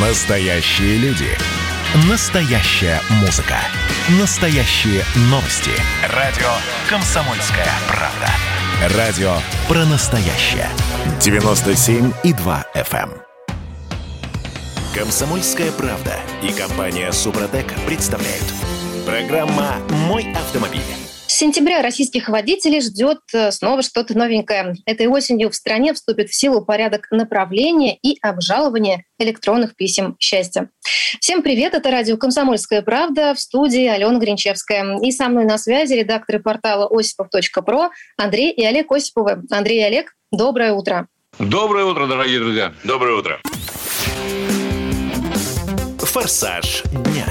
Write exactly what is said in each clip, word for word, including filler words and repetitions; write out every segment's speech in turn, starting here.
Настоящие люди. Настоящая музыка. Настоящие новости. Радио «Комсомольская правда». Радио про настоящее. девяносто семь и два эф эм. «Комсомольская правда» и компания «Супротек» представляют. Программа «Мой автомобиль». С сентября российских водителей ждет снова что-то новенькое. Этой осенью в стране вступит в силу порядок направления и обжалования электронных писем счастья. Всем привет, это радио «Комсомольская правда», в студии Алена Гринчевская. И со мной на связи редакторы портала «Осипов.про» Андрей и Олег Осиповы. Андрей и Олег, доброе утро. Доброе утро, дорогие друзья. Доброе утро. «Форсаж дня».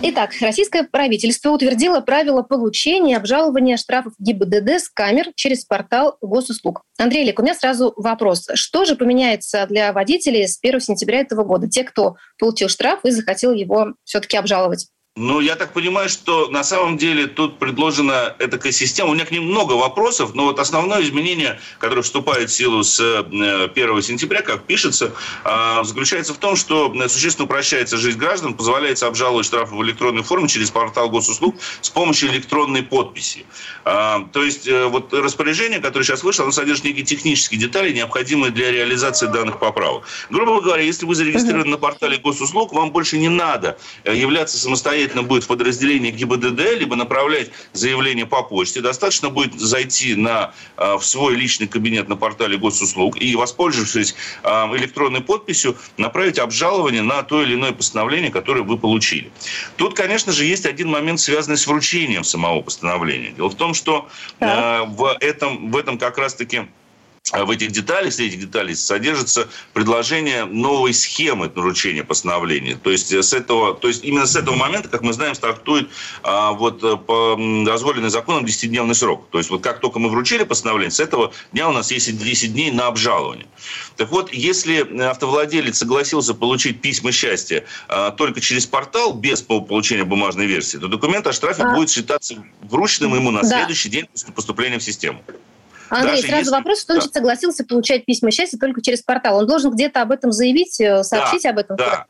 Итак, российское правительство утвердило правила получения и обжалования штрафов ГИБДД с камер через портал госуслуг. Андрей, Олег, у меня сразу вопрос. Что же поменяется для водителей с первого сентября этого года? Те, кто получил штраф и захотел его все-таки обжаловать. Ну, я так понимаю, что на самом деле тут предложена эта система. У меня к ним много вопросов, но вот основное изменение, которое вступает в силу с первого сентября, как пишется, заключается в том, что существенно упрощается жизнь граждан, позволяется обжаловать штрафы в электронной форме через портал госуслуг с помощью электронной подписи. То есть вот распоряжение, которое сейчас вышло, оно содержит некие технические детали, необходимые для реализации данных поправок. Грубо говоря, если вы зарегистрированы на портале госуслуг, вам больше не надо являться самостоятельным будет в подразделение ГИБДД, либо направлять заявление по почте. Достаточно будет зайти на, в свой личный кабинет на портале госуслуг и, воспользовавшись электронной подписью, направить обжалование на то или иное постановление, которое вы получили. Тут, конечно же, есть один момент, связанный с вручением самого постановления. Дело в том, что да. в, этом, в этом как раз-таки... В этих деталях, среди этих деталей содержится предложение новой схемы нарушения постановления. То есть, с этого, то есть именно с этого момента, как мы знаем, стартует а, вот, дозволенный законом десятидневный срок. То есть вот как только мы вручили постановление, с этого дня у нас есть десять дней на обжалование. Так вот, если автовладелец согласился получить письма счастья а, только через портал, без получения бумажной версии, то документ о штрафе а. будет считаться врученным ему на да. следующий день после поступления в систему. Андрей, даже сразу если... вопрос, что он да. согласился получать письма счастья только через портал. Он должен где-то об этом заявить, сообщить да, об этом. Да.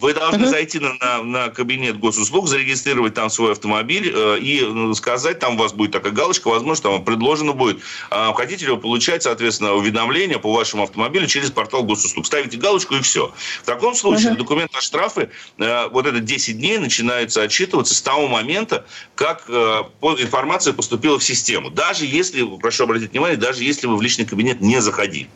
Вы должны uh-huh. зайти на, на, на кабинет госуслуг, зарегистрировать там свой автомобиль э, и сказать, там у вас будет такая галочка, возможно, там вам предложено будет, э, хотите ли вы получать, соответственно, уведомления по вашему автомобилю через портал госуслуг. Ставите галочку и все. В таком случае uh-huh. документ о штрафе, э, вот это десять дней начинается отчитываться с того момента, как э, информация поступила в систему. Даже если, прошу обратить внимание, даже если вы в личный кабинет не заходили.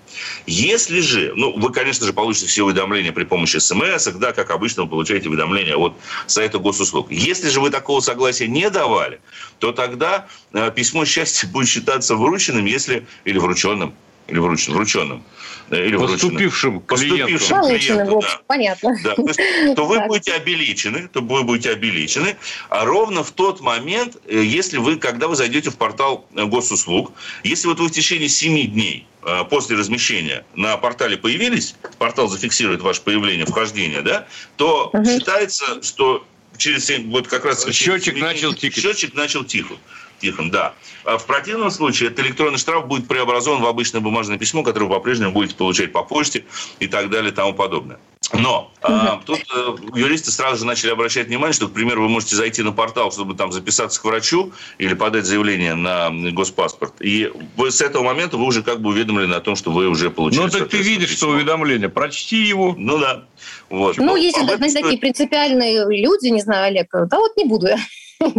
Если же, ну, вы, конечно же, получите все уведомления при помощи смс, да, как обычно вы получаете уведомления от сайта госуслуг. Если же вы такого согласия не давали, то тогда письмо счастья будет считаться врученным, если или врученным, или врученным, врученным, или поступившим, врученным, поступившим клиенту, клиенту да. понятно. Да. То, есть, то вы будете обеличены, то вы будете обеличены, а ровно в тот момент, если вы, когда вы зайдете в портал госуслуг, если вот вы в течение семи дней после размещения на портале появились, портал зафиксирует ваше появление, вхождение, да, то угу. считается, что через семь, вот как раз... Счетчик через, начал тихо. Счетчик начал тихо. Тихо, да. В противном случае этот электронный штраф будет преобразован в обычное бумажное письмо, которое вы по-прежнему будете получать по почте и так далее и тому подобное. Но э, тут э, юристы сразу же начали обращать внимание, что, к примеру, вы можете зайти на портал, чтобы там записаться к врачу или подать заявление на госпаспорт. И вы, с этого момента вы уже как бы уведомлены о том, что вы уже получили. Ну, так ты видишь, письмо. Что уведомление. Прочти его. Ну, да. Вот. Ну, если, знаете, стоит... такие принципиальные люди, не знаю, Олег, да вот не буду я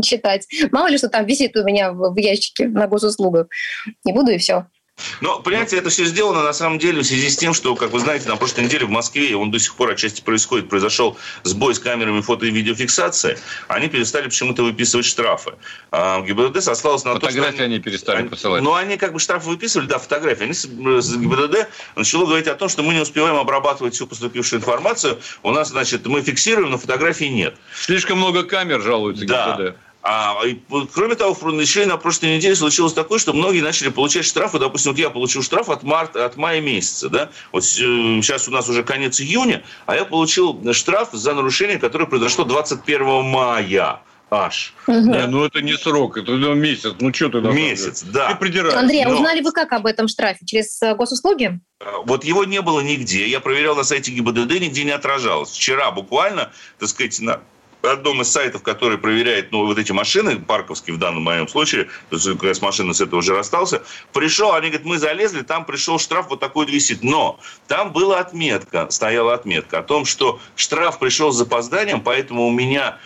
читать. Мало ли, что там висит у меня в, в ящике на госуслугах. Не буду, и все. Но, понимаете, это все сделано, на самом деле, в связи с тем, что, как вы знаете, на прошлой неделе в Москве, он до сих пор отчасти происходит, произошел сбой с камерами фото- и видеофиксации, они перестали почему-то выписывать штрафы. А ГИБДД сослалось на фотографии то, фотографии они перестали они, посылать. Ну, они как бы штрафы выписывали, да, фотографии. Они с, с ГИБДД начало говорить о том, что мы не успеваем обрабатывать всю поступившую информацию. У нас, значит, мы фиксируем, но фотографий нет. Слишком много камер, жалуются ГИБДД. Да. А, и, кроме того, еще и на прошлой неделе случилось такое, что многие начали получать штрафы. Допустим, вот я получил штраф от, марта, от мая месяца. Да? Вот сейчас у нас уже конец июня, а я получил штраф за нарушение, которое произошло двадцать первого мая. Аж. Угу. Да, ну, это не срок, это ну, месяц. Ну, что ты... Месяц, да. Ты придираешься. Андрей, а Но... узнали вы как об этом штрафе? Через госуслуги? Вот его не было нигде. Я проверял на сайте ГИБДД, нигде не отражалось. Вчера буквально, так сказать, на одном из сайтов, который проверяет ну, вот эти машины, парковские в данном моем случае, когда с машиной с этого уже расстался, пришел, они говорят, мы залезли, там пришел штраф, вот такой висит. Но там была отметка, стояла отметка о том, что штраф пришел с запозданием, поэтому у меня...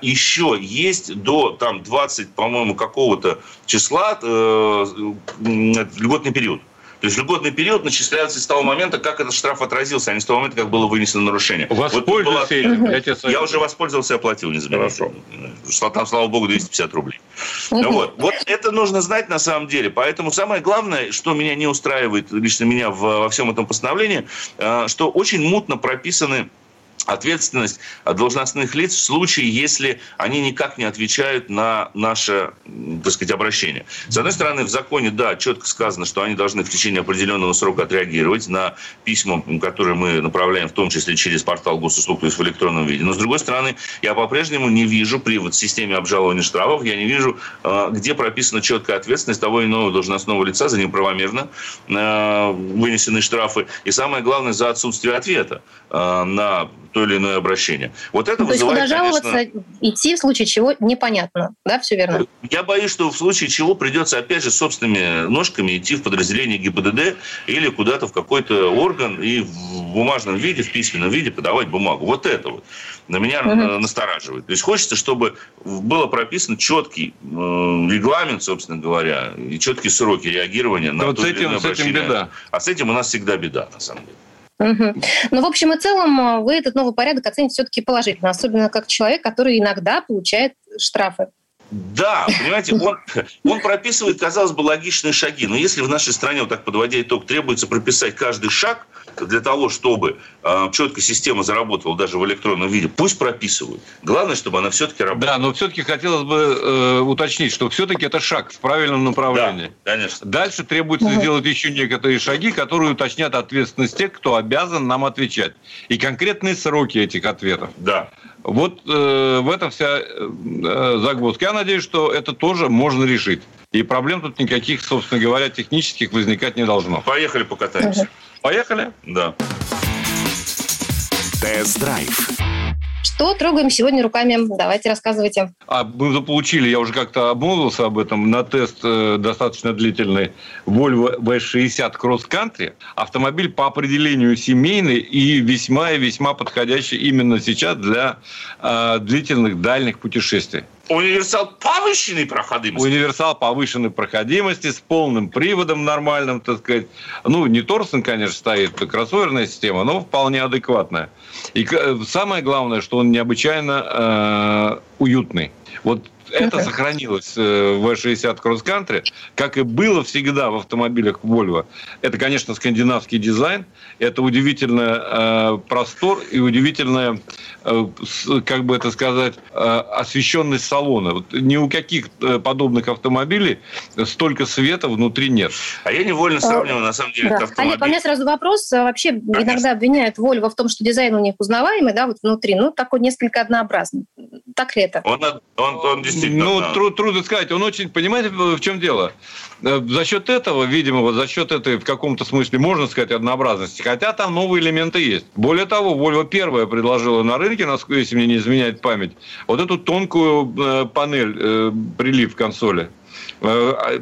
еще есть до там, двадцатого, по-моему, какого-то числа э, льготный период. То есть льготный период начисляется с того момента, как этот штраф отразился, а не с того момента, как было вынесено нарушение. Воспользовался вот этим? Я, тебе я уже воспользовался и оплатил, не забирайте. Хорошо. Там, слава богу, двести пятьдесят рублей. Вот. вот это нужно знать на самом деле. Поэтому самое главное, что меня не устраивает, лично меня во всем этом постановлении, что очень мутно прописаны ответственность должностных лиц в случае, если они никак не отвечают на наше, так сказать, обращение. С одной стороны, в законе, да, четко сказано, что они должны в течение определенного срока отреагировать на письма, которые мы направляем, в том числе через портал госуслуг, то есть в электронном виде. Но, с другой стороны, я по-прежнему не вижу при вот системе обжалования штрафов, я не вижу, где прописана четкая ответственность того или иного должностного лица за неправомерно вынесенные штрафы. И самое главное, за отсутствие ответа на то или иное обращение. Вот это ну, вызывает, то есть, куда жаловаться, конечно... идти в случае чего непонятно, да, все верно? Я боюсь, что в случае чего придется опять же собственными ножками идти в подразделение ГИБДД или куда-то в какой-то орган и в бумажном виде, в письменном виде подавать бумагу. Вот это вот на меня угу. настораживает. То есть хочется, чтобы было прописан четкий регламент, собственно говоря, и четкие сроки реагирования на вот то или иное обращение. А с этим у нас всегда беда, на самом деле. Угу. Но в общем и целом вы этот новый порядок оцените все-таки положительно, особенно как человек, который иногда получает штрафы. Да, понимаете, он, он прописывает, казалось бы, логичные шаги. Но если в нашей стране, вот так подводя итог, требуется прописать каждый шаг для того, чтобы э, четко система заработала даже в электронном виде, пусть прописывают. Главное, чтобы она все-таки работала. Да, но все-таки хотелось бы э, уточнить, что все-таки это шаг в правильном направлении. Да, конечно. Дальше требуется угу. сделать еще некоторые шаги, которые уточнят ответственность тех, кто обязан нам отвечать. И конкретные сроки этих ответов. Да. Вот э, в этом вся э, загвоздка. Я надеюсь, что это тоже можно решить. И проблем тут никаких, собственно говоря, технических возникать не должно. Поехали покатаемся. Угу. Поехали? Да. Тест-драйв. Что трогаем сегодня руками? Давайте рассказывайте. А мы заполучили, я уже как-то обмолвился об этом, на тест э, достаточно длительный Volvo ви шестьдесят Cross Country. Автомобиль по определению семейный и весьма и весьма подходящий именно сейчас для э, длительных дальних путешествий. Универсал повышенной проходимости. Универсал повышенной проходимости с полным приводом нормальным, так сказать. Ну, не Торсен, конечно, стоит, кроссоверная система, но вполне адекватная. И самое главное, что он необычайно э, уютный. Вот это okay. сохранилось в ви шестьдесят Cross Country, как и было всегда в автомобилях Volvo. Это, конечно, скандинавский дизайн, это удивительный э, простор и удивительная, э, как бы это сказать, э, освещенность салона. Вот ни у каких подобных автомобилей столько света внутри нет. А я невольно сравниваю, на самом деле, да. этот автомобиль. Олег, у меня сразу вопрос. Вообще конечно. Иногда обвиняют Volvo в том, что дизайн у них узнаваемый, да, вот внутри, ну, такой несколько однообразный. Так ли это? Он, он, он действительно... Ну, труд, трудно сказать. Он очень... Понимаете, в чем дело? За счет этого, видимо, вот за счет этой, в каком-то смысле, можно сказать, однообразности. Хотя там новые элементы есть. Более того, Volvo первая предложила на рынке, насколько, если мне не изменяет память, вот эту тонкую панель, э, прилив консоли.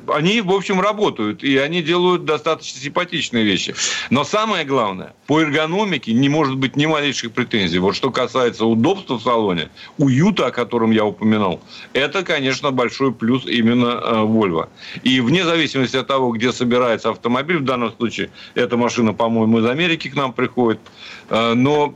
Они, в общем, работают, и они делают достаточно симпатичные вещи. Но самое главное, по эргономике не может быть ни малейших претензий. Вот что касается удобства в салоне, уюта, о котором я упоминал, это, конечно, большой плюс именно Volvo. И вне зависимости от того, где собирается автомобиль, в данном случае эта машина, по-моему, из Америки к нам приходит, но...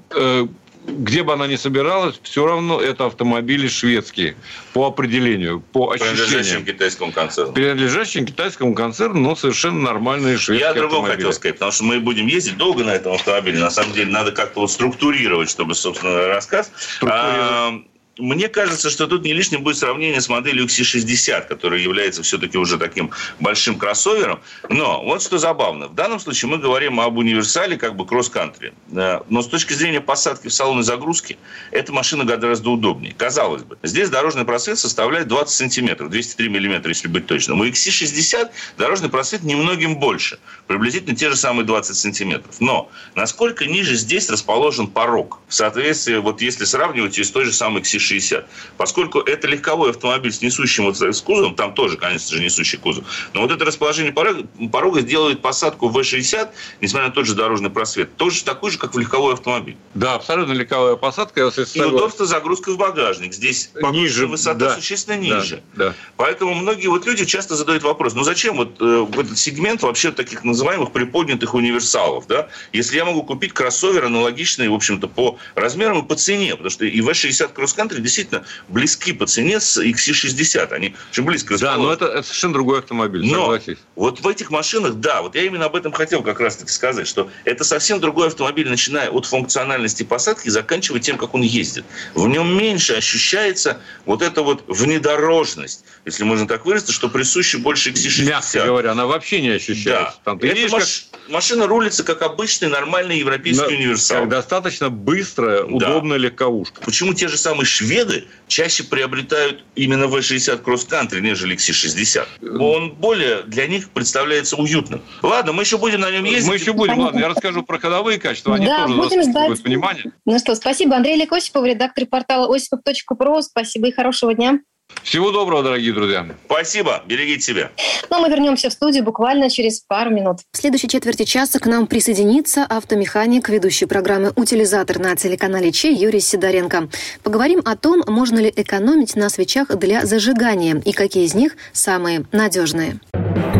Где бы она ни собиралась, все равно это автомобили шведские по определению, по ощущениям. Принадлежащим китайскому концерну. Принадлежащим китайскому концерну, но совершенно нормальные шведские автомобили. Я другого хотел сказать, потому что мы будем ездить долго на этом автомобиле. На самом деле надо как-то вот структурировать, чтобы, собственно, рассказ... Структурировать. Мне кажется, что тут не лишним будет сравнение с моделью икс си шестьдесят, которая является все-таки уже таким большим кроссовером. Но вот что забавно. В данном случае мы говорим об универсале как бы кросс-кантри. Но с точки зрения посадки в салон и загрузки, эта машина гораздо удобнее. Казалось бы, здесь дорожный просвет составляет двадцать сантиметров, двести три миллиметра, если быть точным. У икс си шестьдесят дорожный просвет немногим больше, приблизительно те же самые двадцать сантиметров. Но насколько ниже здесь расположен порог? В соответствии, вот если сравнивать ее с той же самой икс си шестьдесят. Поскольку это легковой автомобиль с несущим вот с кузовом, там тоже, конечно же, несущий кузов, но вот это расположение порога, порога сделает посадку в ви шестьдесят, несмотря на тот же дорожный просвет, тоже такой же, как в легковой автомобиль. Да, абсолютно легковая посадка. Я согласен. И удобство загрузки в багажник. Здесь ниже, высота да, существенно ниже. Да, да. Поэтому многие вот люди часто задают вопрос, ну зачем вот э, этот сегмент вообще таких называемых приподнятых универсалов, да? Если я могу купить кроссовер аналогичный, в общем-то, по размерам и по цене, потому что и ви шестьдесят Cross Country действительно близки по цене с икс си шестьдесят. Они очень близко расположены. Да, но это, это совершенно другой автомобиль, но согласись. Вот в этих машинах, да, вот я именно об этом хотел как раз-таки сказать, что это совсем другой автомобиль, начиная от функциональности посадки и заканчивая тем, как он ездит. В нем меньше ощущается вот эта вот внедорожность, если можно так выразиться, что присуща больше икс си шестьдесят. Мягко говоря, она вообще не ощущается. Да. Там, ты видишь, маш... как... Машина рулится, как обычный, нормальный европейский но... универсал. Как достаточно быстрая, удобная да. легковушка. Почему те же самые шведы чаще приобретают именно ви шестьдесят Cross Country, нежели икс си шестьдесят? Он более для них представляется уютным. Ладно, мы еще будем на нем ездить. Мы еще будем, ладно, я расскажу про ходовые качества. Они да, тоже будем ждать. Понимание. Ну что, спасибо. Андрей Олег Осипов, редактор портала Осипов.про. Спасибо и хорошего дня. Всего доброго, дорогие друзья. Спасибо, берегите себя. Ну, мы вернемся в студию буквально через пару минут. В следующей четверти часа к нам присоединится автомеханик, ведущий программы «Утилизатор» на телеканале Че Юрий Сидоренко. Поговорим о том, можно ли экономить на свечах для зажигания и какие из них самые надежные.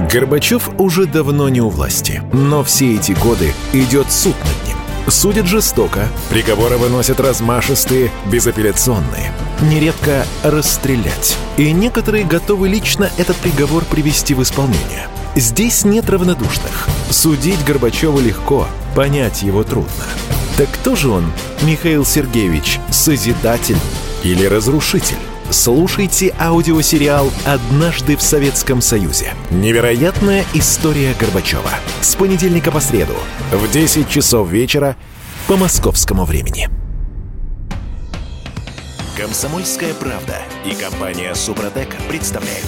Горбачев уже давно не у власти, но все эти годы идет суд над ним. Судят жестоко, приговоры выносят размашистые, безапелляционные. Нередко расстрелять. И некоторые готовы лично этот приговор привести в исполнение. Здесь нет равнодушных. Судить Горбачева легко, понять его трудно. Так кто же он, Михаил Сергеевич, созидатель или разрушитель? Слушайте аудиосериал «Однажды в Советском Союзе». Невероятная история Горбачева. С понедельника по среду в десять часов вечера по московскому времени. «Комсомольская правда» и компания «Супротек» представляют.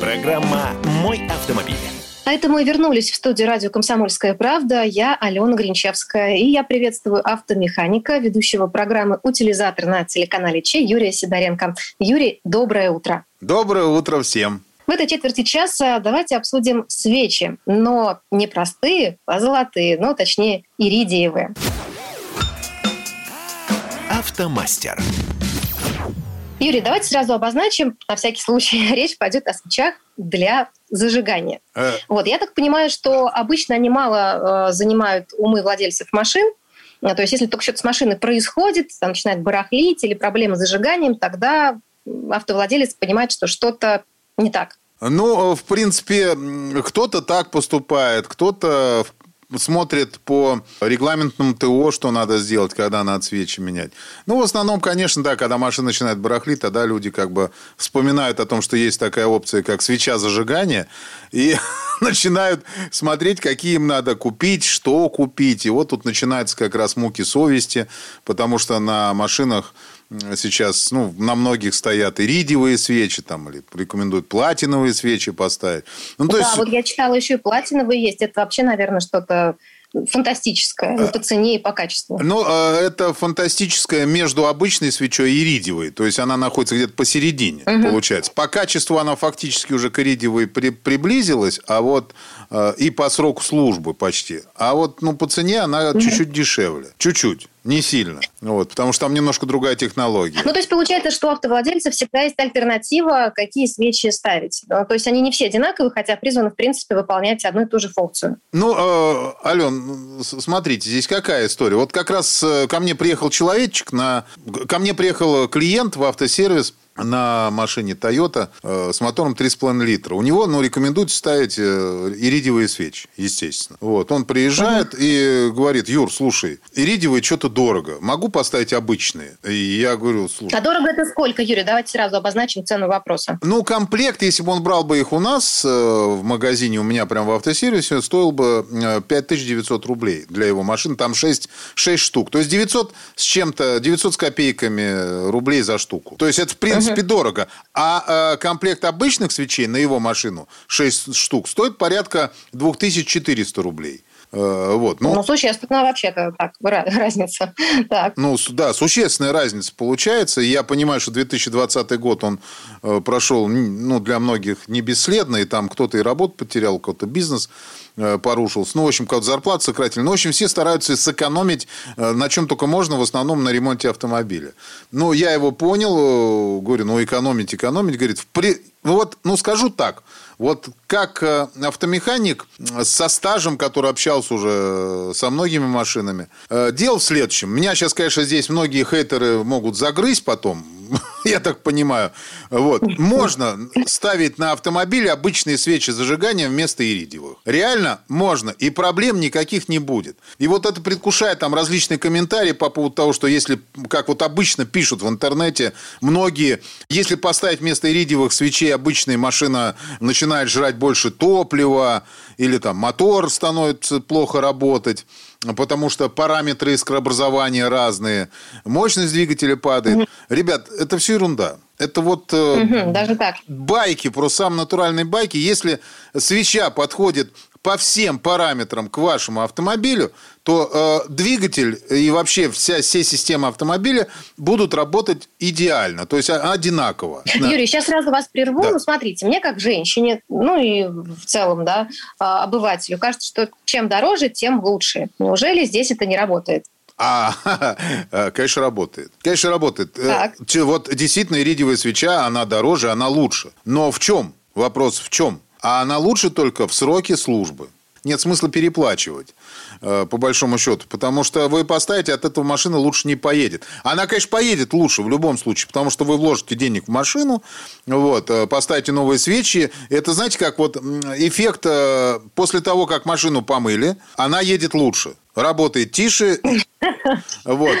Программа «Мой автомобиль». На этом мы вернулись в студию радио «Комсомольская правда». Я Алена Гринчевская. И я приветствую автомеханика, ведущего программы «Утилизатор» на телеканале Че Юрия Сидоренко. Юрий, доброе утро. Доброе утро всем. В этой четверти часа давайте обсудим свечи. Но не простые, а золотые. Ну, точнее, иридиевые. Автомастер. Юрий, давайте сразу обозначим, на всякий случай, речь пойдет о свечах для зажигания. Э. Вот, я так понимаю, что обычно они мало э, занимают умы владельцев машин. А, то есть, если только что-то с машины происходит, там начинает барахлить или проблемы с зажиганием, тогда автовладелец понимает, что что-то не так. Ну, в принципе, кто-то так поступает, кто-то смотрит по регламентному ТО, что надо сделать, когда надо свечи менять. Ну, в основном, конечно, да, когда машина начинает барахлить, тогда люди как бы вспоминают о том, что есть такая опция, как свеча зажигания, и начинают смотреть, какие им надо купить, что купить. И вот тут начинаются как раз муки совести, потому что на машинах сейчас, ну, на многих стоят иридиевые свечи, там, или рекомендуют платиновые свечи поставить. Ну, то да, есть... вот я читала, еще и платиновые есть. Это вообще, наверное, что-то фантастическое, ну, по цене и по качеству. Ну, это фантастическое между обычной свечой и иридиевой. То есть, она находится где-то посередине, угу. получается. По качеству она фактически уже к иридиевой при- приблизилась, а вот и по сроку службы почти. А вот, ну, по цене она угу. чуть-чуть дешевле. Чуть-чуть. Не сильно. Вот, потому что там немножко другая технология. Ну, то есть, получается, что у автовладельцев всегда есть альтернатива, какие свечи ставить. То есть, они не все одинаковые, хотя призваны, в принципе, выполнять одну и ту же функцию. Ну, Ален, смотрите, здесь какая история. Вот как раз ко мне приехал человечек, на... ко мне приехал клиент в автосервис на машине Toyota с мотором три с половиной литра. У него, ну, рекомендуют ставить иридиевые свечи, естественно. Вот. Он приезжает и говорит: Юр, слушай, иридиевые что-то дорого. Могу поставить обычные? И я говорю: слушай... А дорого это сколько, Юрий? Давайте сразу обозначим цену вопроса. Ну, комплект, если бы он брал бы их у нас в магазине, у меня прямо в автосервисе, стоил бы пять тысяч девятьсот рублей для его машины. Там шесть штук. То есть девятьсот с чем-то, девятьсот с копейками рублей за штуку. То есть это, в принципе, в принципе, дорого. А э, комплект обычных свечей на его машину, шесть штук, стоит порядка две тысячи четыреста рублей. Э, вот. Ну, ну, существенно вообще-то так, разница. Так. Ну, да, существенная разница получается. Я понимаю, что две тысячи двадцатый год он э, прошел, ну, для многих не бесследно, и там кто-то и работу потерял, у кого-то бизнес порушился. Ну, в общем, как-то зарплату сократили. Ну, в общем, все стараются сэкономить на чем только можно, в основном на ремонте автомобиля. Ну, я его понял, говорю, ну, экономить, экономить. Говорит, впри... ну, вот, ну, скажу так, вот как автомеханик со стажем, который общался уже со многими машинами, дело в следующем. Меня сейчас, конечно, здесь многие хейтеры могут загрызть потом, я так понимаю. Вот. Можно ставить на автомобиль обычные свечи зажигания вместо иридиевых. Реально можно. И проблем никаких не будет. И вот это предвкушает там различные комментарии по поводу того, что если, как вот обычно пишут в интернете многие, если поставить вместо иридиевых свечей обычные, машина начинает жрать больше топлива, или там мотор становится плохо работать, потому что параметры искрообразования разные, мощность двигателя падает. Mm-hmm. Ребят, это все ерунда. Это вот mm-hmm, э, даже так. Байки, просто самые натуральные байки. Если свеча подходит по всем параметрам к вашему автомобилю, то э, двигатель и вообще вся, все системы автомобиля будут работать идеально, то есть одинаково. Юрий, да. Сейчас сразу вас прерву. Да. Ну, смотрите, мне как женщине, ну и в целом, да, обывателю, кажется, что чем дороже, тем лучше. Неужели здесь это не работает? А, конечно, работает. Конечно, работает. Так. Вот действительно, иридиевая свеча, она дороже, она лучше. Но в чем? Вопрос в чем? А она лучше только в сроке службы. Нет смысла переплачивать, по большому счету, потому что вы поставите, от этого машина лучше не поедет. Она, конечно, поедет лучше в любом случае, потому что вы вложите денег в машину, вот, поставите новые свечи. Это, знаете, как вот эффект после того, как машину помыли, она едет лучше. Работает тише, вот,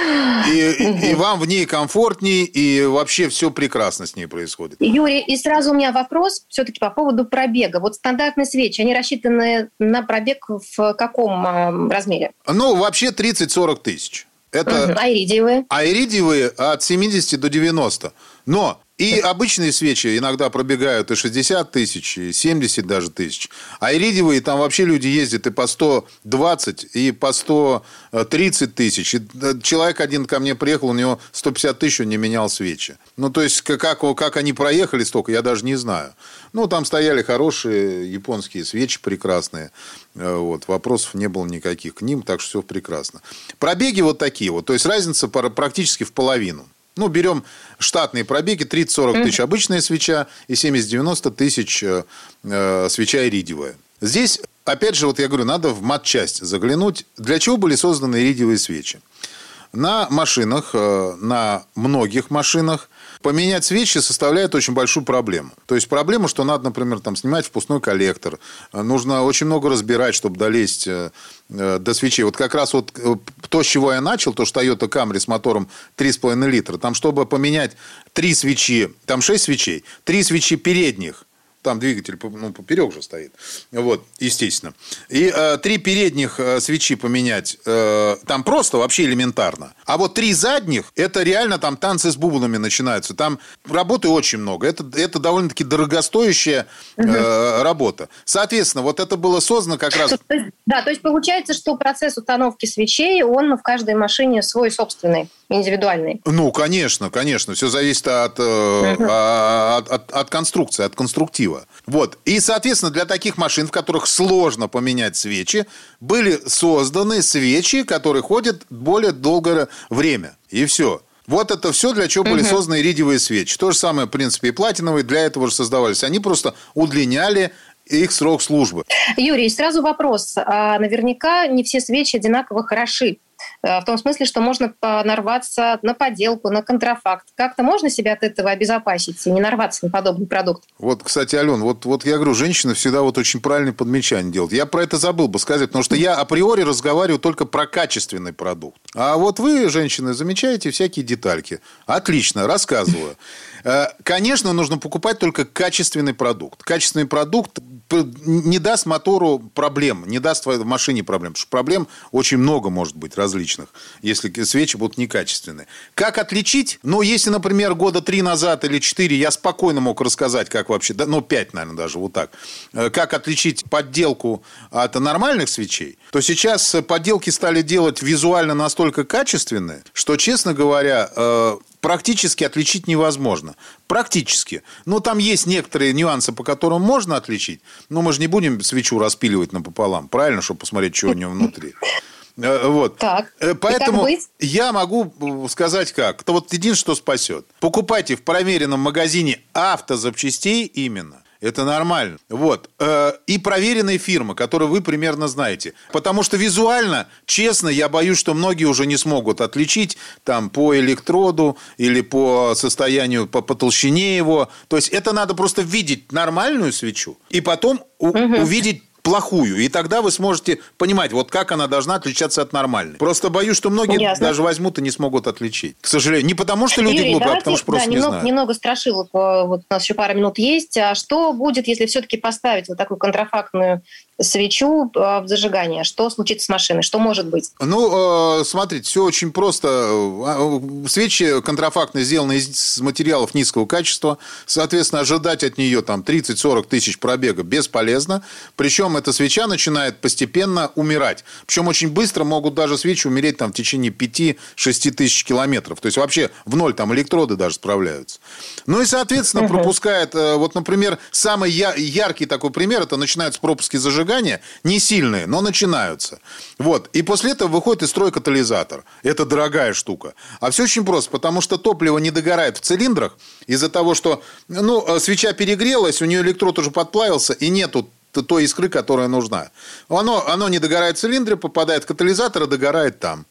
и, и, и вам в ней комфортнее, и вообще все прекрасно с ней происходит. Юрий, и сразу у меня вопрос все-таки по поводу пробега. Вот стандартные свечи, они рассчитаны на пробег в каком размере? Ну, вообще тридцать-сорок тысяч. Это... А иридиевые? А иридиевые от семидесяти до девяноста. Но... И обычные свечи иногда пробегают и шестьдесят тысяч, и семьдесят даже тысяч. А иридиевые там вообще люди ездят и по сто двадцать, и по сто тридцать тысяч. И человек один ко мне приехал, у него сто пятьдесят тысяч, он не менял свечи. Ну, то есть, как, как они проехали столько, я даже не знаю. Ну, там стояли хорошие японские свечи прекрасные. Вот, вопросов не было никаких к ним, так что все прекрасно. Пробеги вот такие вот. То есть, разница практически в половину. Ну, берем штатные пробеги, тридцать-сорок тысяч обычная свеча и семьдесят-девяносто тысяч э, свеча иридиевая. Здесь, опять же, вот я говорю, надо в матчасть заглянуть. Для чего были созданы иридиевые свечи? На машинах, э, на многих машинах поменять свечи составляет очень большую проблему. То есть, проблема, что надо, например, там, снимать впускной коллектор. Нужно очень много разбирать, чтобы долезть... Э, до свечей. Вот как раз вот то, с чего я начал, то, что Toyota Camry с мотором три с половиной литра, там, чтобы поменять три свечи, там шесть свечей, три свечи передних, там двигатель, ну, поперек же стоит, вот, естественно, и три передних свечи поменять, там просто вообще элементарно. А вот три задних, это реально там танцы с бубнами начинаются, там работы очень много, это, это довольно-таки дорогостоящая угу. работа. Соответственно, вот это было создано как раз... Да, то есть получается, что процесс установки свечей, он в каждой машине свой собственный, индивидуальный. Ну, конечно, конечно, все зависит от, угу. от, от, от конструкции, от конструктива. Вот. И, соответственно, для таких машин, в которых сложно поменять свечи, были созданы свечи, которые ходят более долгое время. И все. Вот это все, для чего были созданы иридиевые свечи. То же самое, в принципе, и платиновые для этого же создавались. Они просто удлиняли их срок службы. Юрий, сразу вопрос. Наверняка не все свечи одинаково хороши. В том смысле, что можно нарваться на подделку, на контрафакт. Как-то можно себя от этого обезопасить и не нарваться на подобный продукт? Вот, кстати, Ален, вот, вот я говорю, женщина всегда вот очень правильное подмечание делает. Я про это забыл бы сказать, потому что я априори разговариваю только про качественный продукт. А вот вы, женщины, замечаете всякие детальки. Отлично, рассказываю. Конечно, нужно покупать только качественный продукт. Качественный продукт не даст мотору проблем, не даст в машине проблем. Потому что проблем очень много может быть различных, если свечи будут некачественные. Как отличить? Ну, если, например, года три назад или четыре я спокойно мог рассказать, как вообще, ну, пять, наверное, даже вот так, как отличить подделку от нормальных свечей, то сейчас подделки стали делать визуально настолько качественные, что, честно говоря, практически отличить невозможно. Практически. Но там есть некоторые нюансы, по которым можно отличить. Но мы же не будем свечу распиливать напополам, правильно, чтобы посмотреть, что у нее внутри. Вот. Так. Поэтому я могу сказать как. Это вот единственное, что спасет. Покупайте в проверенном магазине автозапчастей именно. Это нормально. Вот. И проверенные фирмы, которые вы примерно знаете. Потому что визуально, честно, я боюсь, что многие уже не смогут отличить там, по электроду или по состоянию, по, по толщине его. То есть, это надо просто видеть нормальную свечу и потом у- увидеть плохую. И тогда вы сможете понимать, вот как она должна отличаться от нормальной. Просто боюсь, что многие Ясно. даже возьмут и не смогут отличить. К сожалению. Не потому, что люди Юрий, глупые, давайте, а потому, что да, просто немного, не знают. Немного страшилок. Вот у нас еще пара минут есть. А что будет, если все-таки поставить вот такую контрафактную свечу в зажигание? Что случится с машиной? Что может быть? Ну, смотрите, все очень просто. Свечи контрафактно сделаны из материалов низкого качества. Соответственно, ожидать от нее там тридцать-сорок тысяч пробега бесполезно. Причем эта свеча начинает постепенно умирать. Причем очень быстро могут даже свечи умереть там в течение пяти-шести тысяч километров. То есть вообще в ноль там электроды даже справляются. Ну и, соответственно, uh-huh. пропускает... Вот, например, самый яркий такой пример, это начинаются пропуски зажигания. Не сильные, но начинаются. Вот. И после этого выходит из строя катализатор. Это дорогая штука. А все очень просто, потому что топливо не догорает в цилиндрах из-за того, что ну, свеча перегрелась, у нее электрод уже подплавился, и нету той искры, которая нужна. Оно, оно не догорает в цилиндре, попадает в катализатор и догорает там.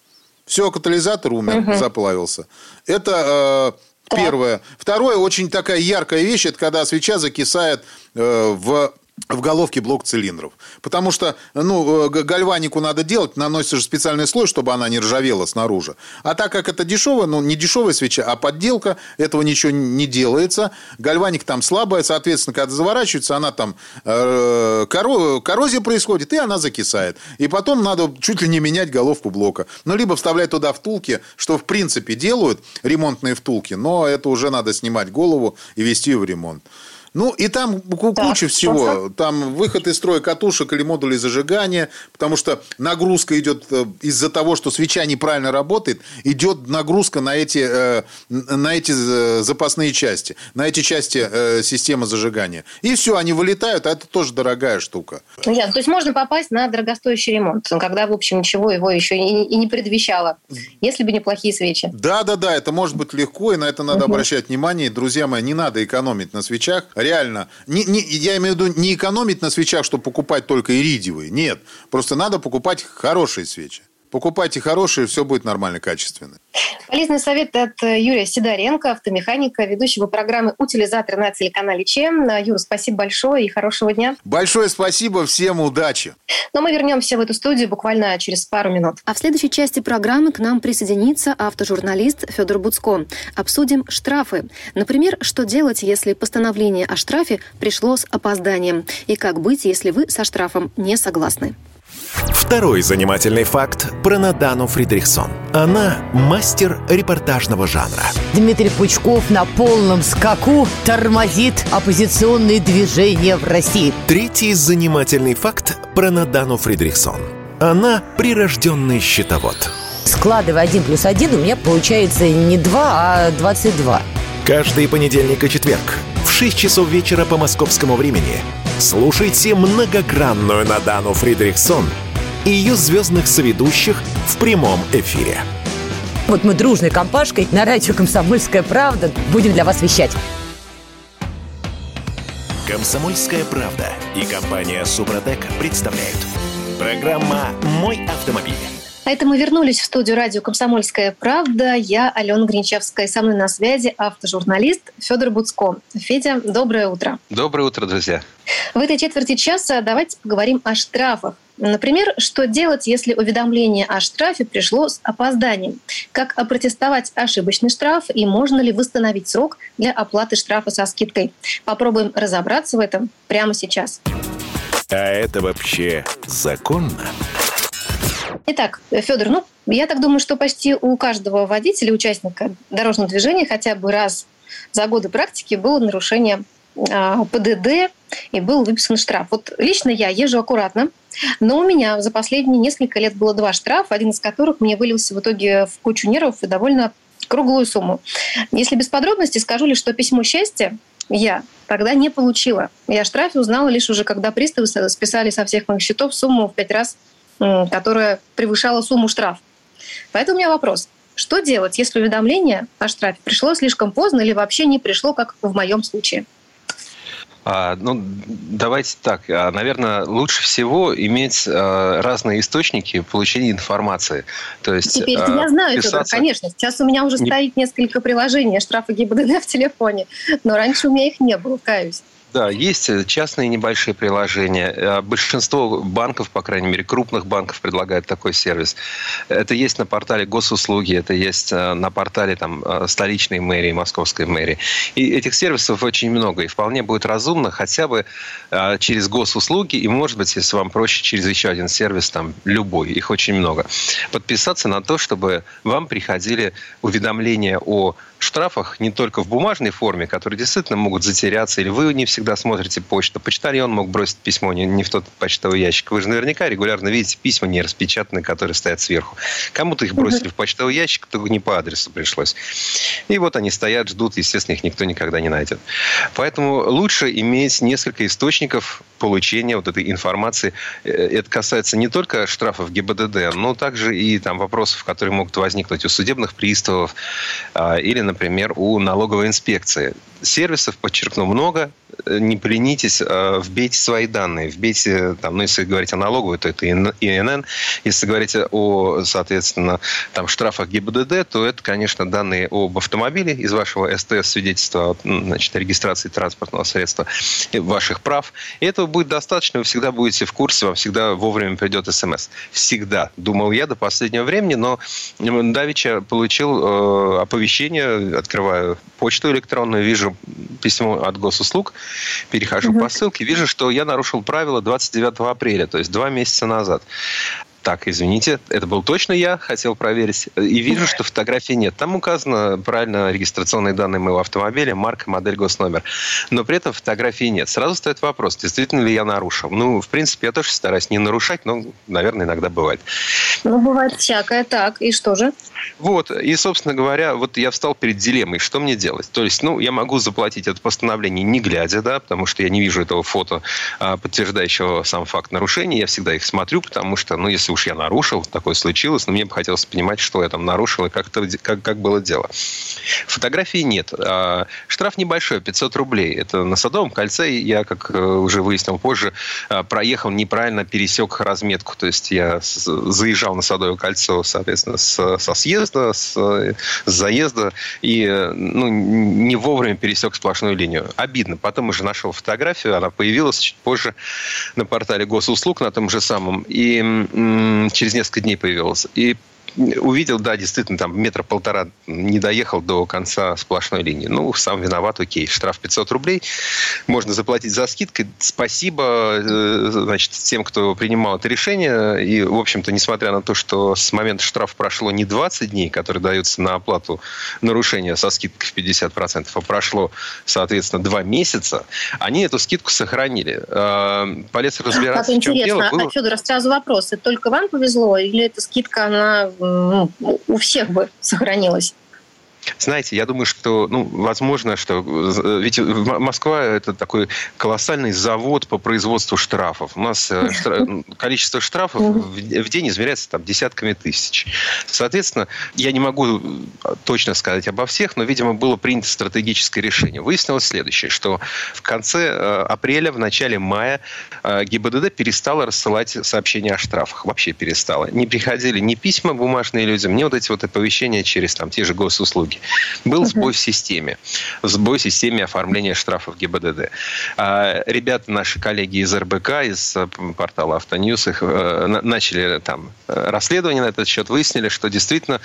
Все, катализатор умер, угу. заплавился. Это... Э- первое. Второе, очень такая яркая вещь, это когда свеча закисает э, в... в головке блок цилиндров. Потому что ну, гальванику надо делать, наносится же специальный слой, чтобы она не ржавела снаружи. А так как это дешевая, ну, не дешевая свеча, а подделка, этого ничего не делается. Гальваник там слабая, соответственно, когда заворачивается, она там э, коро- коррозия происходит, и она закисает. И потом надо чуть ли не менять головку блока. Ну, либо вставлять туда втулки, что в принципе делают, ремонтные втулки, но это уже надо снимать голову и вести ее в ремонт. Ну, и там куча так, всего. Просто... Там выход из строя катушек или модулей зажигания, потому что нагрузка идет из-за того, что свеча неправильно работает, идет нагрузка на эти, на эти запасные части, на эти части системы зажигания. И все, они вылетают, а это тоже дорогая штука. Ну, ясно. То есть, можно попасть на дорогостоящий ремонт, когда, в общем, ничего его еще и не предвещало, если бы не плохие свечи. Да-да-да, это может быть легко, и на это надо угу. обращать внимание. Друзья мои, не надо экономить на свечах. Реально. Не, не, я имею в виду не экономить на свечах, чтобы покупать только иридиевые. Нет. Просто надо покупать хорошие свечи. Покупайте хорошие, все будет нормально, качественно. Полезный совет от Юрия Сидоренко, автомеханика, ведущего программы «Утилизатор» на телеканале ЧМ. Юр, спасибо большое и хорошего дня. Большое спасибо, всем удачи. Но мы вернемся в эту студию буквально через пару минут. А в следующей части программы к нам присоединится автожурналист Фёдор Буцко. Обсудим штрафы. Например, что делать, если постановление о штрафе пришло с опозданием? И как быть, если вы со штрафом не согласны? Второй занимательный факт про Надану Фридрихсон. Она мастер репортажного жанра. Дмитрий Пучков на полном скаку тормозит оппозиционные движения в России. Третий занимательный факт про Надану Фридрихсон. Она прирожденный счетовод. Складывая один плюс один, у меня получается не два, а двадцать два. Каждый понедельник и четверг в шесть часов вечера по московскому времени слушайте многогранную Надану Фридрихсон и ее звездных соведущих в прямом эфире. Вот мы дружной компашкой на радио «Комсомольская правда» будем для вас вещать. «Комсомольская правда» и компания «Супротек» представляют. Программа «Мой автомобиль». А это мы вернулись в студию радио «Комсомольская правда». Я Алена Гринчевская. Со мной на связи автожурналист Фёдор Буцко. Федя, доброе утро. Доброе утро, друзья. В этой четверти часа давайте поговорим о штрафах. Например, что делать, если уведомление о штрафе пришло с опозданием? Как опротестовать ошибочный штраф и можно ли восстановить срок для оплаты штрафа со скидкой? Попробуем разобраться в этом прямо сейчас. А это вообще законно? Итак, Фёдор, ну, я так думаю, что почти у каждого водителя, участника дорожного движения хотя бы раз за годы практики было нарушение Пэ Дэ Дэ и был выписан штраф. Вот лично я езжу аккуратно, но у меня за последние несколько лет было два штрафа, один из которых мне вылился в итоге в кучу нервов и довольно круглую сумму. Если без подробностей, скажу лишь, что письмо счастья я тогда не получила. Я о штрафе узнала лишь уже, когда приставы списали со всех моих счетов сумму в пять раз, которая превышала сумму штрафа. Поэтому у меня вопрос. Что делать, если уведомление о штрафе пришло слишком поздно или вообще не пришло, как в моем случае? А, ну, давайте так. А, наверное, лучше всего иметь а, разные источники получения информации. То есть, Теперь а, я знаю писаться... это, конечно. Сейчас у меня уже не... стоит несколько приложений штрафа Гэ И Бэ Дэ Дэ в телефоне, но раньше у меня их не было, каюсь. Да, есть частные небольшие приложения. Большинство банков, по крайней мере, крупных банков предлагают такой сервис. Это есть на портале Госуслуги, это есть на портале там, столичной мэрии, московской мэрии. И этих сервисов очень много. И вполне будет разумно хотя бы через Госуслуги, и, может быть, если вам проще, через еще один сервис, там, любой, их очень много, подписаться на то, чтобы вам приходили уведомления о штрафах не только в бумажной форме, которые действительно могут затеряться, или вы не все всегда смотрите почту. Почтальон мог бросить письмо не, не в тот почтовый ящик. Вы же наверняка регулярно видите письма не распечатанные, которые стоят сверху. Кому-то их бросили в почтовый ящик, только не по адресу пришлось. И вот они стоят, ждут. Естественно, их никто никогда не найдет. Поэтому лучше иметь несколько источников получения вот этой информации. Это касается не только штрафов Гэ И Бэ Дэ Дэ, но также и там, вопросов, которые могут возникнуть у судебных приставов или, например, у налоговой инспекции. Сервисов, подчеркну, много. Не поленитесь, вбейте свои данные. Вбейте, там, ну, если говорить о налоговой, то это И Эн Эн. Если говорить о, соответственно, там, штрафах Гэ И Бэ Дэ Дэ, то это, конечно, данные об автомобиле из вашего Эс Тэ Эс, свидетельства о регистрации транспортного средства, ваших прав. И этого будет достаточно. Вы всегда будете в курсе, вам всегда вовремя придет СМС. Всегда. Думал я до последнего времени, но давеча получил оповещение, открываю почту электронную, вижу письмо от Госуслуг, перехожу угу. по ссылке, вижу, что я нарушил правило двадцать девятого апреля, то есть два месяца назад. Так, извините, это был точно я, хотел проверить. И вижу, что фотографии нет. Там указаны правильно регистрационные данные моего автомобиля, марка, модель, госномер. Но при этом фотографии нет. Сразу стоит вопрос, действительно ли я нарушил. Ну, в принципе, я тоже стараюсь не нарушать, но, наверное, иногда бывает. Ну, бывает всякое. Так, и что же? Вот, и, собственно говоря, вот я встал перед дилеммой, что мне делать. То есть, ну, я могу заплатить это постановление не глядя, да, потому что я не вижу этого фото, подтверждающего сам факт нарушения. Я всегда их смотрю, потому что, ну, если уж я нарушил, такое случилось, но мне бы хотелось понимать, что я там нарушил и как, это, как, как было дело. Фотографий нет. Штраф небольшой, пятьсот рублей. Это на Садовом кольце я, как уже выяснил позже, проехал неправильно, пересек разметку. То есть я заезжал на Садовое кольцо, соответственно, с, со съезда, с, с заезда и ну, не вовремя пересек сплошную линию. Обидно. Потом уже нашел фотографию, она появилась чуть позже на портале Госуслуг на том же самом. И через несколько дней появилось. И увидел, да, действительно, там метра полтора не доехал до конца сплошной линии. Ну, сам виноват, окей. Штраф пятьсот рублей. Можно заплатить за скидкой. Спасибо, значит, тем, кто принимал это решение. И, в общем-то, несмотря на то, что с момента штрафа прошло не двадцать дней, которые даются на оплату нарушения со скидкой в пятьдесят процентов, а прошло, соответственно, два месяца, они эту скидку сохранили. Полез разбираться, как в чем интересно. Дело. Было... А, Фёдор, сразу вопрос. Это только вам повезло? Или эта скидка, она... у всех бы сохранилось. Знаете, я думаю, что, ну, возможно, что... Ведь Москва – это такой колоссальный завод по производству штрафов. У нас штраф, количество штрафов в день измеряется там десятками тысяч. Соответственно, я не могу точно сказать обо всех, но, видимо, было принято стратегическое решение. Выяснилось следующее, что в конце апреля, в начале мая ГИБДД перестала рассылать сообщения о штрафах. Вообще перестала. Не приходили ни письма бумажные людям, ни вот эти вот оповещения через там те же госуслуги. Был сбой в системе. Сбой в системе оформления штрафов ГИБДД. А ребята, наши коллеги из эр бэ ка, из портала «Автоньюз», их э, начали там расследование на этот счет, выяснили, что действительно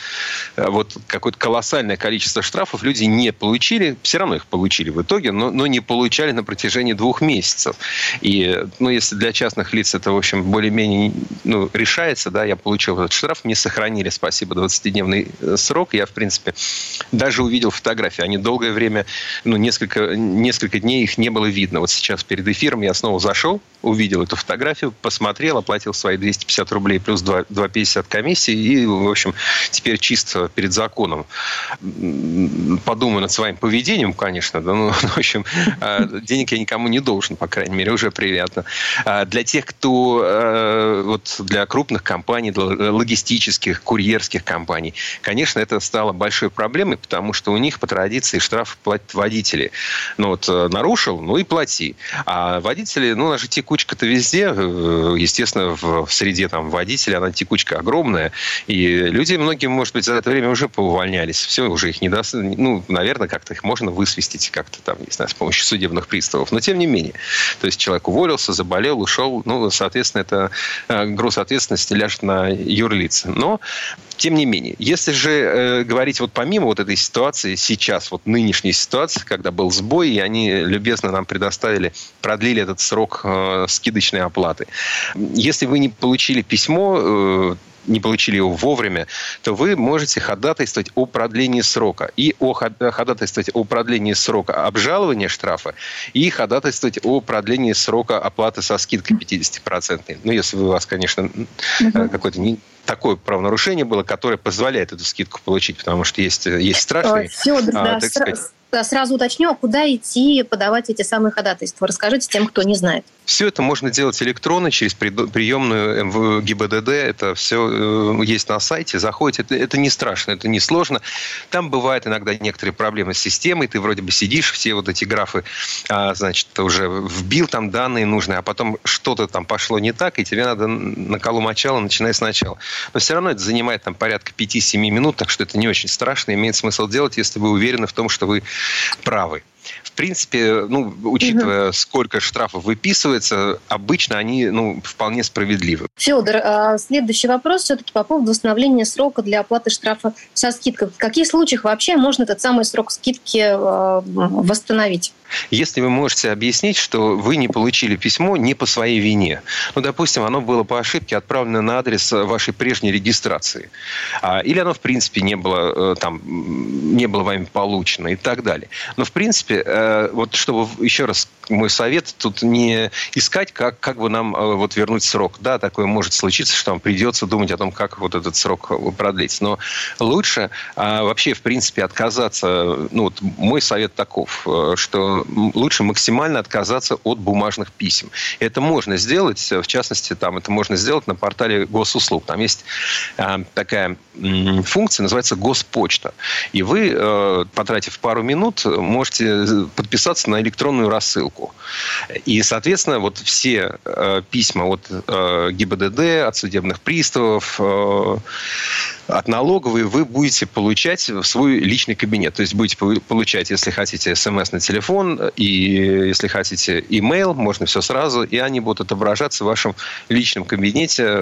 вот какое-то колоссальное количество штрафов люди не получили. Все равно их получили в итоге, но, но не получали на протяжении двух месяцев. И, ну, если для частных лиц это, в общем, более-менее, ну, решается, да, я получил этот штраф, мне сохранили, спасибо, двадцатидневный срок, я, в принципе... Даже увидел фотографии. Они долгое время, ну, несколько, несколько дней их не было видно. Вот сейчас перед эфиром я снова зашел, увидел эту фотографию, посмотрел, оплатил свои двести пятьдесят рублей плюс два пятьдесят комиссии. И, в общем, теперь чисто перед законом. Подумаю над своим поведением, конечно. Да, ну, в общем, денег я никому не должен, по крайней мере, уже приятно. Для тех, кто... Вот для крупных компаний, для логистических, курьерских компаний, конечно, это стало большой проблемой. Потому что у них по традиции штраф платят водители. Ну вот нарушил, ну и плати. А водители, ну, наша текучка-то везде. Естественно, в среде там водителей она текучка огромная. И люди, многие, может быть, за это время уже поувольнялись. Все, уже их не даст. Ну, наверное, как-то их можно высвистить как-то там, не знаю, с помощью судебных приставов. Но тем не менее. То есть человек уволился, заболел, ушел. Ну, соответственно, это груз ответственности ляжет на юрлиц. Но, тем не менее. Если же э, говорить вот помимо вот этой ситуации сейчас, вот нынешней ситуации, когда был сбой, и они любезно нам предоставили, продлили этот срок э, скидочной оплаты. Если вы не получили письмо, э, не получили его вовремя, то вы можете ходатайствовать о продлении срока. И о, ходатайствовать о продлении срока обжалования штрафа, и ходатайствовать о продлении срока оплаты со скидкой пятьдесят процентов. Ну, если у вас, конечно, mm-hmm. какой-то... Не... Такое правонарушение было, которое позволяет эту скидку получить, потому что есть, есть страшные... Фёдор, а, да, так сказать... Сразу уточню, а куда идти подавать эти самые ходатайства? Расскажите тем, кто не знает. Все это можно делать электронно, через приемную ГИБДД. Это все есть на сайте. Заходите. Это, это не страшно, это не сложно. Там бывают иногда некоторые проблемы с системой. Ты вроде бы сидишь, все вот эти графы, значит, уже вбил там данные нужные, а потом что-то там пошло не так, и тебе надо на колу мочала, начиная сначала. Но все равно это занимает там порядка пяти-семи минут, так что это не очень страшно. Имеет смысл делать, если вы уверены в том, что вы правы. В принципе, ну, учитывая, угу. сколько штрафов выписывается, обычно они, ну, вполне справедливы. Фёдор, следующий вопрос все-таки по поводу восстановления срока для оплаты штрафа со скидкой. В каких случаях вообще можно этот самый срок скидки восстановить? Если вы можете объяснить, что вы не получили письмо не по своей вине. Ну, допустим, оно было по ошибке отправлено на адрес вашей прежней регистрации. Или оно, в принципе, не было, там, не было вами получено и так далее. Но, в принципе, вот чтобы, еще раз, мой совет, тут не искать, как, как бы нам вот вернуть срок. Да, такое может случиться, что вам придется думать о том, как вот этот срок продлить. Но лучше вообще, в принципе, отказаться. Ну, вот мой совет таков, что лучше максимально отказаться от бумажных писем. Это можно сделать, в частности, там это можно сделать на портале госуслуг. Там есть э, такая э, функция, называется Госпочта. И вы, э, потратив пару минут, можете подписаться на электронную рассылку. И, соответственно, вот все э, письма от э, ГИБДД, от судебных приставов, э, от налоговой вы будете получать в свой личный кабинет. То есть будете получать, если хотите, смс на телефон, и, если хотите, имейл, можно все сразу, и они будут отображаться в вашем личном кабинете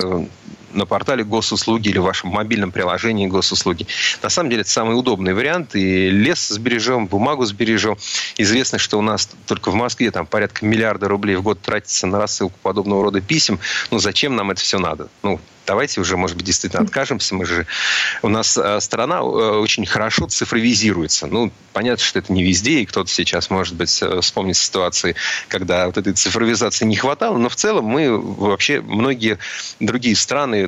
на портале госуслуги или в вашем мобильном приложении госуслуги. На самом деле, это самый удобный вариант. И лес сбережем, бумагу сбережем. Известно, что у нас только в Москве там порядка миллиарда рублей в год тратится на рассылку подобного рода писем. Ну, зачем нам это все надо? Ну, давайте уже, может быть, действительно откажемся. Мы же... У нас страна очень хорошо цифровизируется. Ну, понятно, что это не везде, и кто-то сейчас, может быть, вспомнит ситуации, когда вот этой цифровизации не хватало, но в целом мы вообще, многие другие страны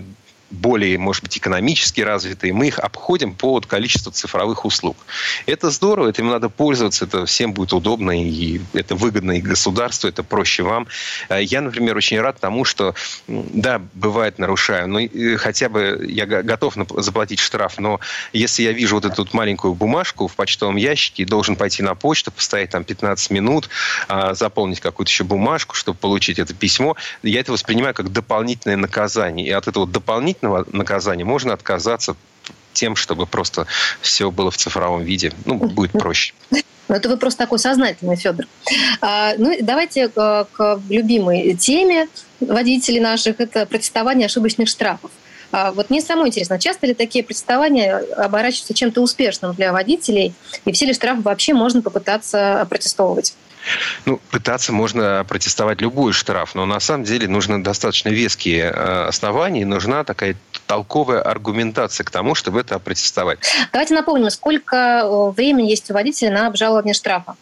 более, может быть, экономически развитые, мы их обходим по количеству цифровых услуг. Это здорово, этим надо пользоваться, это всем будет удобно, и это выгодно и государству, это проще вам. Я, например, очень рад тому, что, да, бывает, нарушаю, но хотя бы я готов заплатить штраф, но если я вижу вот эту вот маленькую бумажку в почтовом ящике, должен пойти на почту, постоять там пятнадцать минут, заполнить какую-то еще бумажку, чтобы получить это письмо, я это воспринимаю как дополнительное наказание. И от этого дополнительного наказания можно отказаться тем, чтобы просто все было в цифровом виде. Ну, будет проще. Ну, это вы просто такой сознательный, Фёдор. А, ну, давайте а, к любимой теме водителей наших. Это протестование ошибочных штрафов. А, вот мне самой интересно, часто ли такие протестования оборачиваются чем-то успешным для водителей? И все ли штрафы вообще можно попытаться протестовывать? Ну, пытаться можно протестовать любой штраф, но на самом деле нужны достаточно веские основания, и нужна такая толковая аргументация к тому, чтобы это протестовать. Давайте напомним, сколько времени есть у водителя на обжалование штрафа?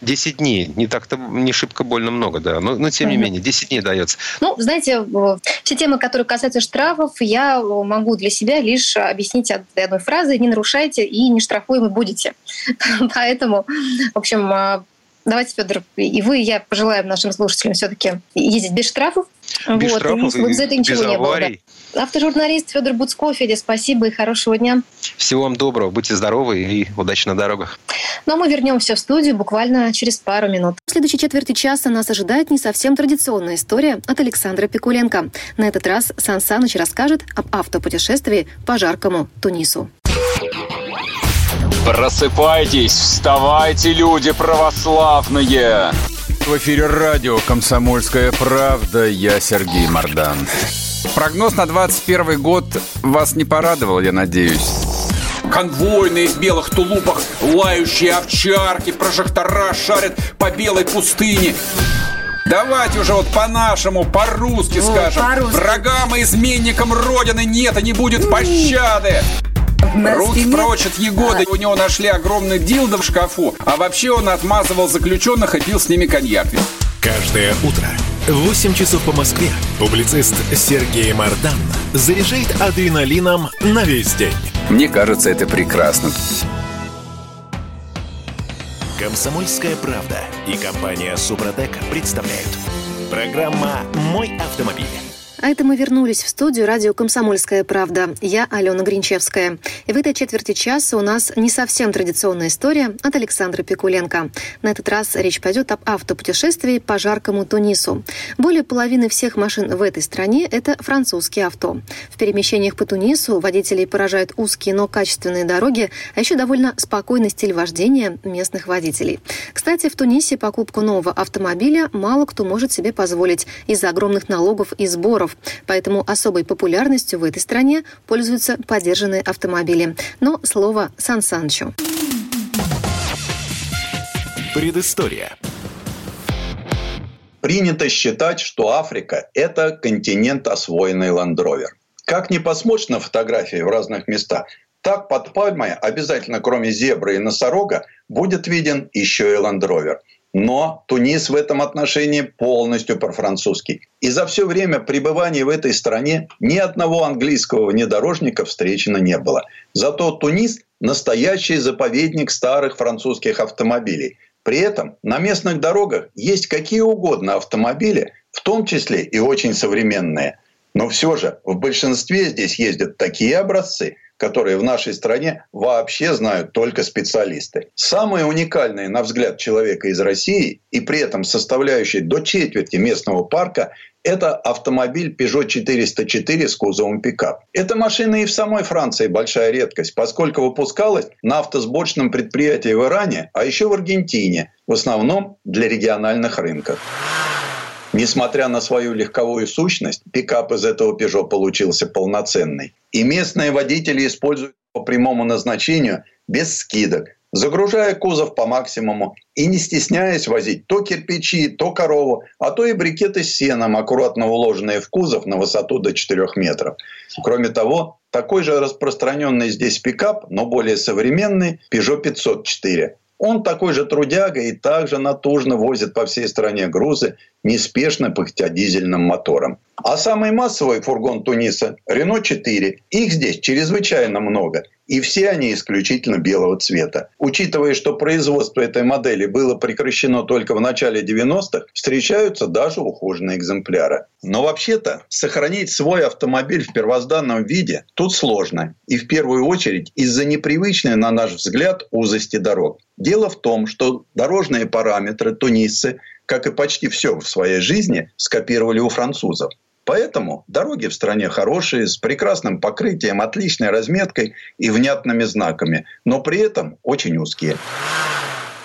Десять дней. Не так-то, не шибко больно много, да. Но, но тем не менее, десять дней дается. Ну, знаете, все темы, которые касаются штрафов, я могу для себя лишь объяснить одной фразой: не нарушайте и не штрафуемы будете. Поэтому, в общем... Давайте, Фёдор, и вы, и я пожелаем нашим слушателям все-таки ездить без штрафов. Без вот, штрафов и без, без аварий. Да. Автожурналист Фёдор Буцко. Федя, спасибо и хорошего дня. Всего вам доброго. Будьте здоровы и удачи на дорогах. Ну, а мы вернемся в студию буквально через пару минут. В следующей четверти часа нас ожидает не совсем традиционная история от Александра Пикуленко. На этот раз Сан Саныч расскажет об автопутешествии по жаркому Тунису. Просыпайтесь, вставайте, люди православные! В эфире радио «Комсомольская правда». Я Сергей Мордан. Прогноз на двадцать первый год вас не порадовал, я надеюсь. Конвойные в белых тулупах, лающие овчарки, прожектора шарят по белой пустыне. Давайте уже вот по-нашему, по-русски О, скажем. По-русски. Врагам и изменникам Родины нет и не будет пощады. Руки прочь от Егоды. У него нашли огромный дилдо в шкафу, а вообще он отмазывал заключенных и пил с ними коньяк. Каждое утро в восемь часов по Москве публицист Сергей Мордан заряжает адреналином на весь день. Мне кажется, это прекрасно. «Комсомольская правда» и компания «Супротек» представляют. Программа «Мой автомобиль». А это мы вернулись в студию радио «Комсомольская правда». Я Алена Гринчевская. И в этой четверти часа у нас не совсем традиционная история от Александра Пикуленко. На этот раз речь пойдет об автопутешествии по жаркому Тунису. Более половины всех машин в этой стране – это французские авто. В перемещениях по Тунису водителей поражают узкие, но качественные дороги, а еще довольно спокойный стиль вождения местных водителей. Кстати, в Тунисе покупку нового автомобиля мало кто может себе позволить из-за огромных налогов и сборов. Поэтому особой популярностью в этой стране пользуются подержанные автомобили. Но слово Сан Санычу. Предыстория. Принято считать, что Африка – это континент, освоенный ландровер. Как ни посмотришь на фотографии в разных местах, так под пальмой обязательно, кроме зебры и носорога, будет виден еще и ландровер. Но Тунис в этом отношении полностью профранцузский. И за все время пребывания в этой стране ни одного английского внедорожника встречено не было. Зато Тунис – настоящий заповедник старых французских автомобилей. При этом на местных дорогах есть какие угодно автомобили, в том числе и очень современные. Но все же в большинстве здесь ездят такие образцы, которые в нашей стране вообще знают только специалисты. Самые уникальные, на взгляд человека из России, и при этом составляющие до четверти местного парка, это автомобиль Peugeot четыреста четыре с кузовом пикап. Эта машина и в самой Франции большая редкость, поскольку выпускалась на автосборочном предприятии в Иране, а еще в Аргентине, в основном для региональных рынков. Несмотря на свою легковую сущность, пикап из этого Peugeot получился полноценный. И местные водители используют по прямому назначению без скидок, загружая кузов по максимуму и не стесняясь возить то кирпичи, то корову, а то и брикеты с сеном, аккуратно уложенные в кузов на высоту до четырех метров. Кроме того, такой же распространенный здесь пикап, но более современный, Peugeot пятьсот четыре. Он такой же трудяга и также натужно возит по всей стране грузы неспешно пыхтя дизельным мотором. А самый массовый фургон Туниса – Renault четыре. Их здесь чрезвычайно много. И все они исключительно белого цвета. Учитывая, что производство этой модели было прекращено только в начале девяностых, встречаются даже ухоженные экземпляры. Но вообще-то сохранить свой автомобиль в первозданном виде тут сложно. И в первую очередь из-за непривычной, на наш взгляд, узости дорог. Дело в том, что дорожные параметры тунисцы, как и почти все в своей жизни, скопировали у французов. Поэтому дороги в стране хорошие, с прекрасным покрытием, отличной разметкой и внятными знаками, но при этом очень узкие.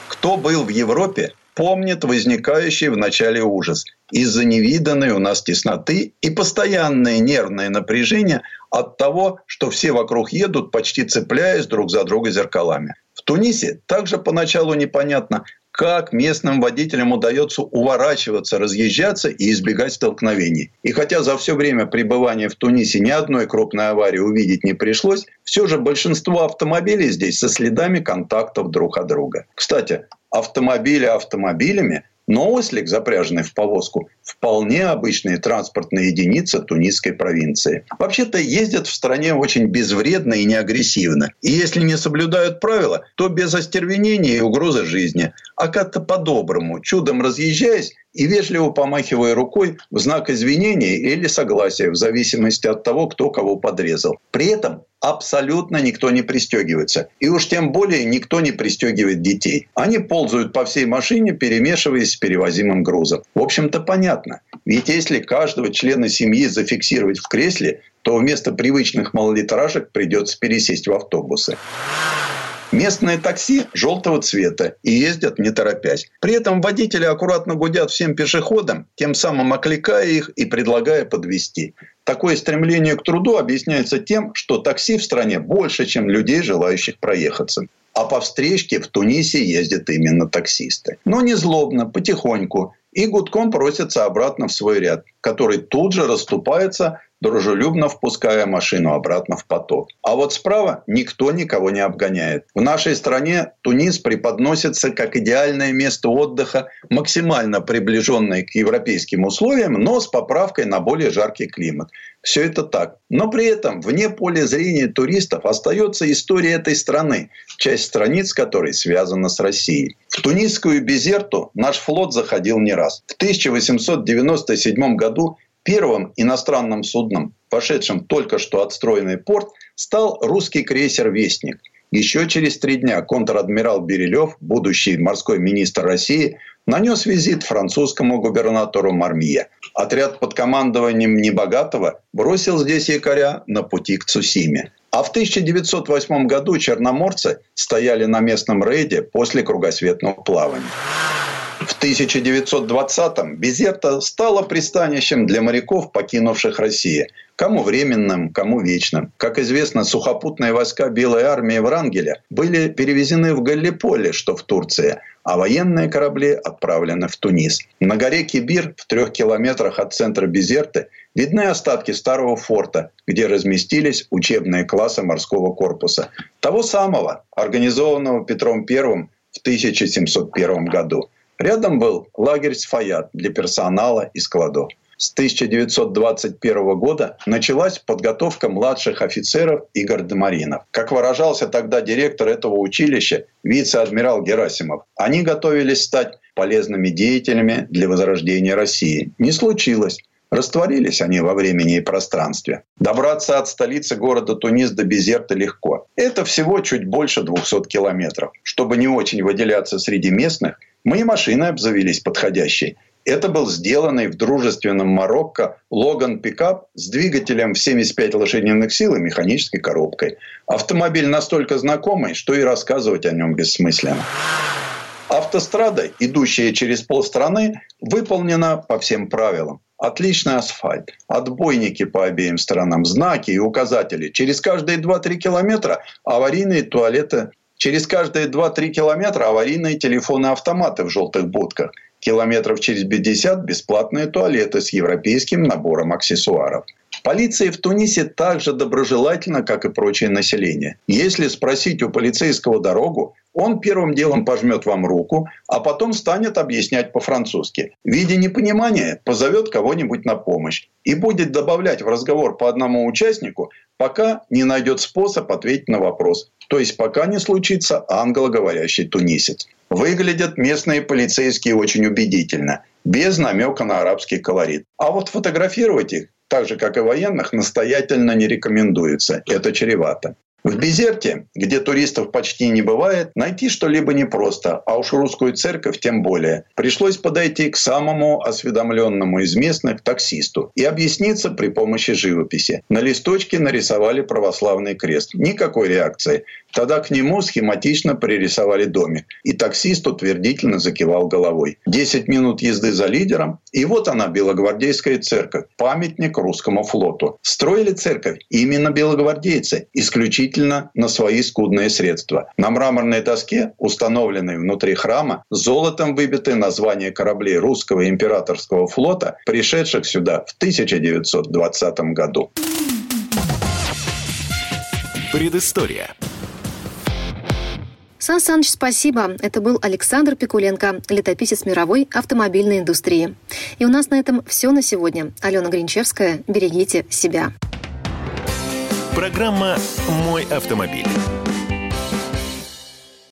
Кто был в Европе, помнит возникающий в начале ужас из-за невиданной у нас тесноты и постоянное нервное напряжение от того, что все вокруг едут, почти цепляясь друг за друга зеркалами. В Тунисе также поначалу непонятно, как местным водителям удается уворачиваться, разъезжаться и избегать столкновений. И хотя за все время пребывания в Тунисе ни одной крупной аварии увидеть не пришлось, все же большинство автомобилей здесь со следами контактов друг от друга. Кстати, автомобили автомобилями, но ослик, запряженный в повозку, вполне обычные транспортные единицы тунисской провинции. Вообще-то ездят в стране очень безвредно и неагрессивно. И если не соблюдают правила, то без остервенения и угрозы жизни. А как-то по-доброму, чудом разъезжаясь и вежливо помахивая рукой в знак извинения или согласия, в зависимости от того, кто кого подрезал. При этом абсолютно никто не пристегивается. И уж тем более никто не пристегивает детей. Они ползают по всей машине, перемешиваясь с перевозимым грузом. В общем-то, понятно. Ведь если каждого члена семьи зафиксировать в кресле, то вместо привычных малолитражек придется пересесть в автобусы. Местные такси желтого цвета и ездят не торопясь. При этом водители аккуратно гудят всем пешеходам, тем самым окликая их и предлагая подвезти. Такое стремление к труду объясняется тем, что такси в стране больше, чем людей, желающих проехаться. А по встречке в Тунисе ездят именно таксисты. Но не злобно, потихоньку. И гудком просятся обратно в свой ряд, который тут же расступается, дружелюбно впуская машину обратно в поток. А вот справа никто никого не обгоняет. В нашей стране Тунис преподносится как идеальное место отдыха, максимально приближенное к европейским условиям, но с поправкой на более жаркий климат. Все это так. Но при этом вне поля зрения туристов остается история этой страны, часть страниц которой связана с Россией. В тунисскую Бизерту наш флот заходил не раз. В тысяча восемьсот девяносто седьмом году первым иностранным судном, вошедшим в только что отстроенный порт, стал русский крейсер «Вестник». Еще через три дня контр-адмирал Бирилев, будущий морской министр России, нанес визит французскому губернатору Мармье. Отряд под командованием Небогатова бросил здесь якоря на пути к Цусиме. А в тысяча девятьсот восьмом году черноморцы стояли на местном рейде после кругосветного плавания. В тысяча девятьсот двадцатом Бизерта стала пристанищем для моряков, покинувших Россию. Кому временным, кому вечным. Как известно, сухопутные войска Белой армии Врангеля были перевезены в Галлиполе, что в Турции, а военные корабли отправлены в Тунис. На горе Кебир, в трех километрах от центра Бизерты, видны остатки старого форта, где разместились учебные классы морского корпуса. Того самого, организованного Петром Первым в тысяча семьсот первом году. Рядом был лагерь «Сфаят» для персонала и складов. С тысяча девятьсот двадцать первого года началась подготовка младших офицеров и гардемаринов. Как выражался тогда директор этого училища, вице-адмирал Герасимов, они готовились стать полезными деятелями для возрождения России. Не случилось. Растворились они во времени и пространстве. Добраться от столицы города Тунис до Бизерты легко. Это всего чуть больше двухсот километров. Чтобы не очень выделяться среди местных, мы и машиной обзавелись подходящей. Это был сделанный в дружественном Марокко Логан-пикап с двигателем в семьдесят пять лошадиных сил и механической коробкой. Автомобиль настолько знакомый, что и рассказывать о нем бессмысленно. Автострада, идущая через полстраны, выполнена по всем правилам. Отличный асфальт, отбойники по обеим сторонам, знаки и указатели. Через каждые два-три километра аварийные туалеты. Через каждые два-три километра аварийные телефоны-автоматы в желтых будках. Километров через пятьдесят бесплатные туалеты с европейским набором аксессуаров. Полиция в Тунисе так же доброжелательна, как и прочее население. Если спросить у полицейского дорогу, он первым делом пожмет вам руку, а потом станет объяснять по-французски. Видя непонимание, позовет кого-нибудь на помощь и будет добавлять в разговор по одному участнику, пока не найдет способ ответить на вопрос. То есть пока не случится англоговорящий тунисец. Выглядят местные полицейские очень убедительно, без намека на арабский колорит. А вот фотографировать их, так же как и военных, настоятельно не рекомендуется. Это чревато. В Бизерте, где туристов почти не бывает, найти что-либо непросто, а уж русскую церковь тем более. Пришлось подойти к самому осведомленному из местных таксисту и объясниться при помощи живописи. На листочке нарисовали православный крест. Никакой реакции. Тогда к нему схематично пририсовали домик. И таксист утвердительно закивал головой. Десять минут езды за лидером, и вот она, Белогвардейская церковь, памятник русскому флоту. Строили церковь именно белогвардейцы, исключительно на свои скудные средства. На мраморной доске, установленной внутри храма, золотом выбиты названия кораблей русского императорского флота, пришедших сюда в тысяча девятьсот двадцатом году. Предыстория. Сан Саныч, спасибо. Это был Александр Пикуленко, летописец мировой автомобильной индустрии. И у нас на этом все на сегодня. Алена Гринчевская. Берегите себя. Программа «Мой автомобиль».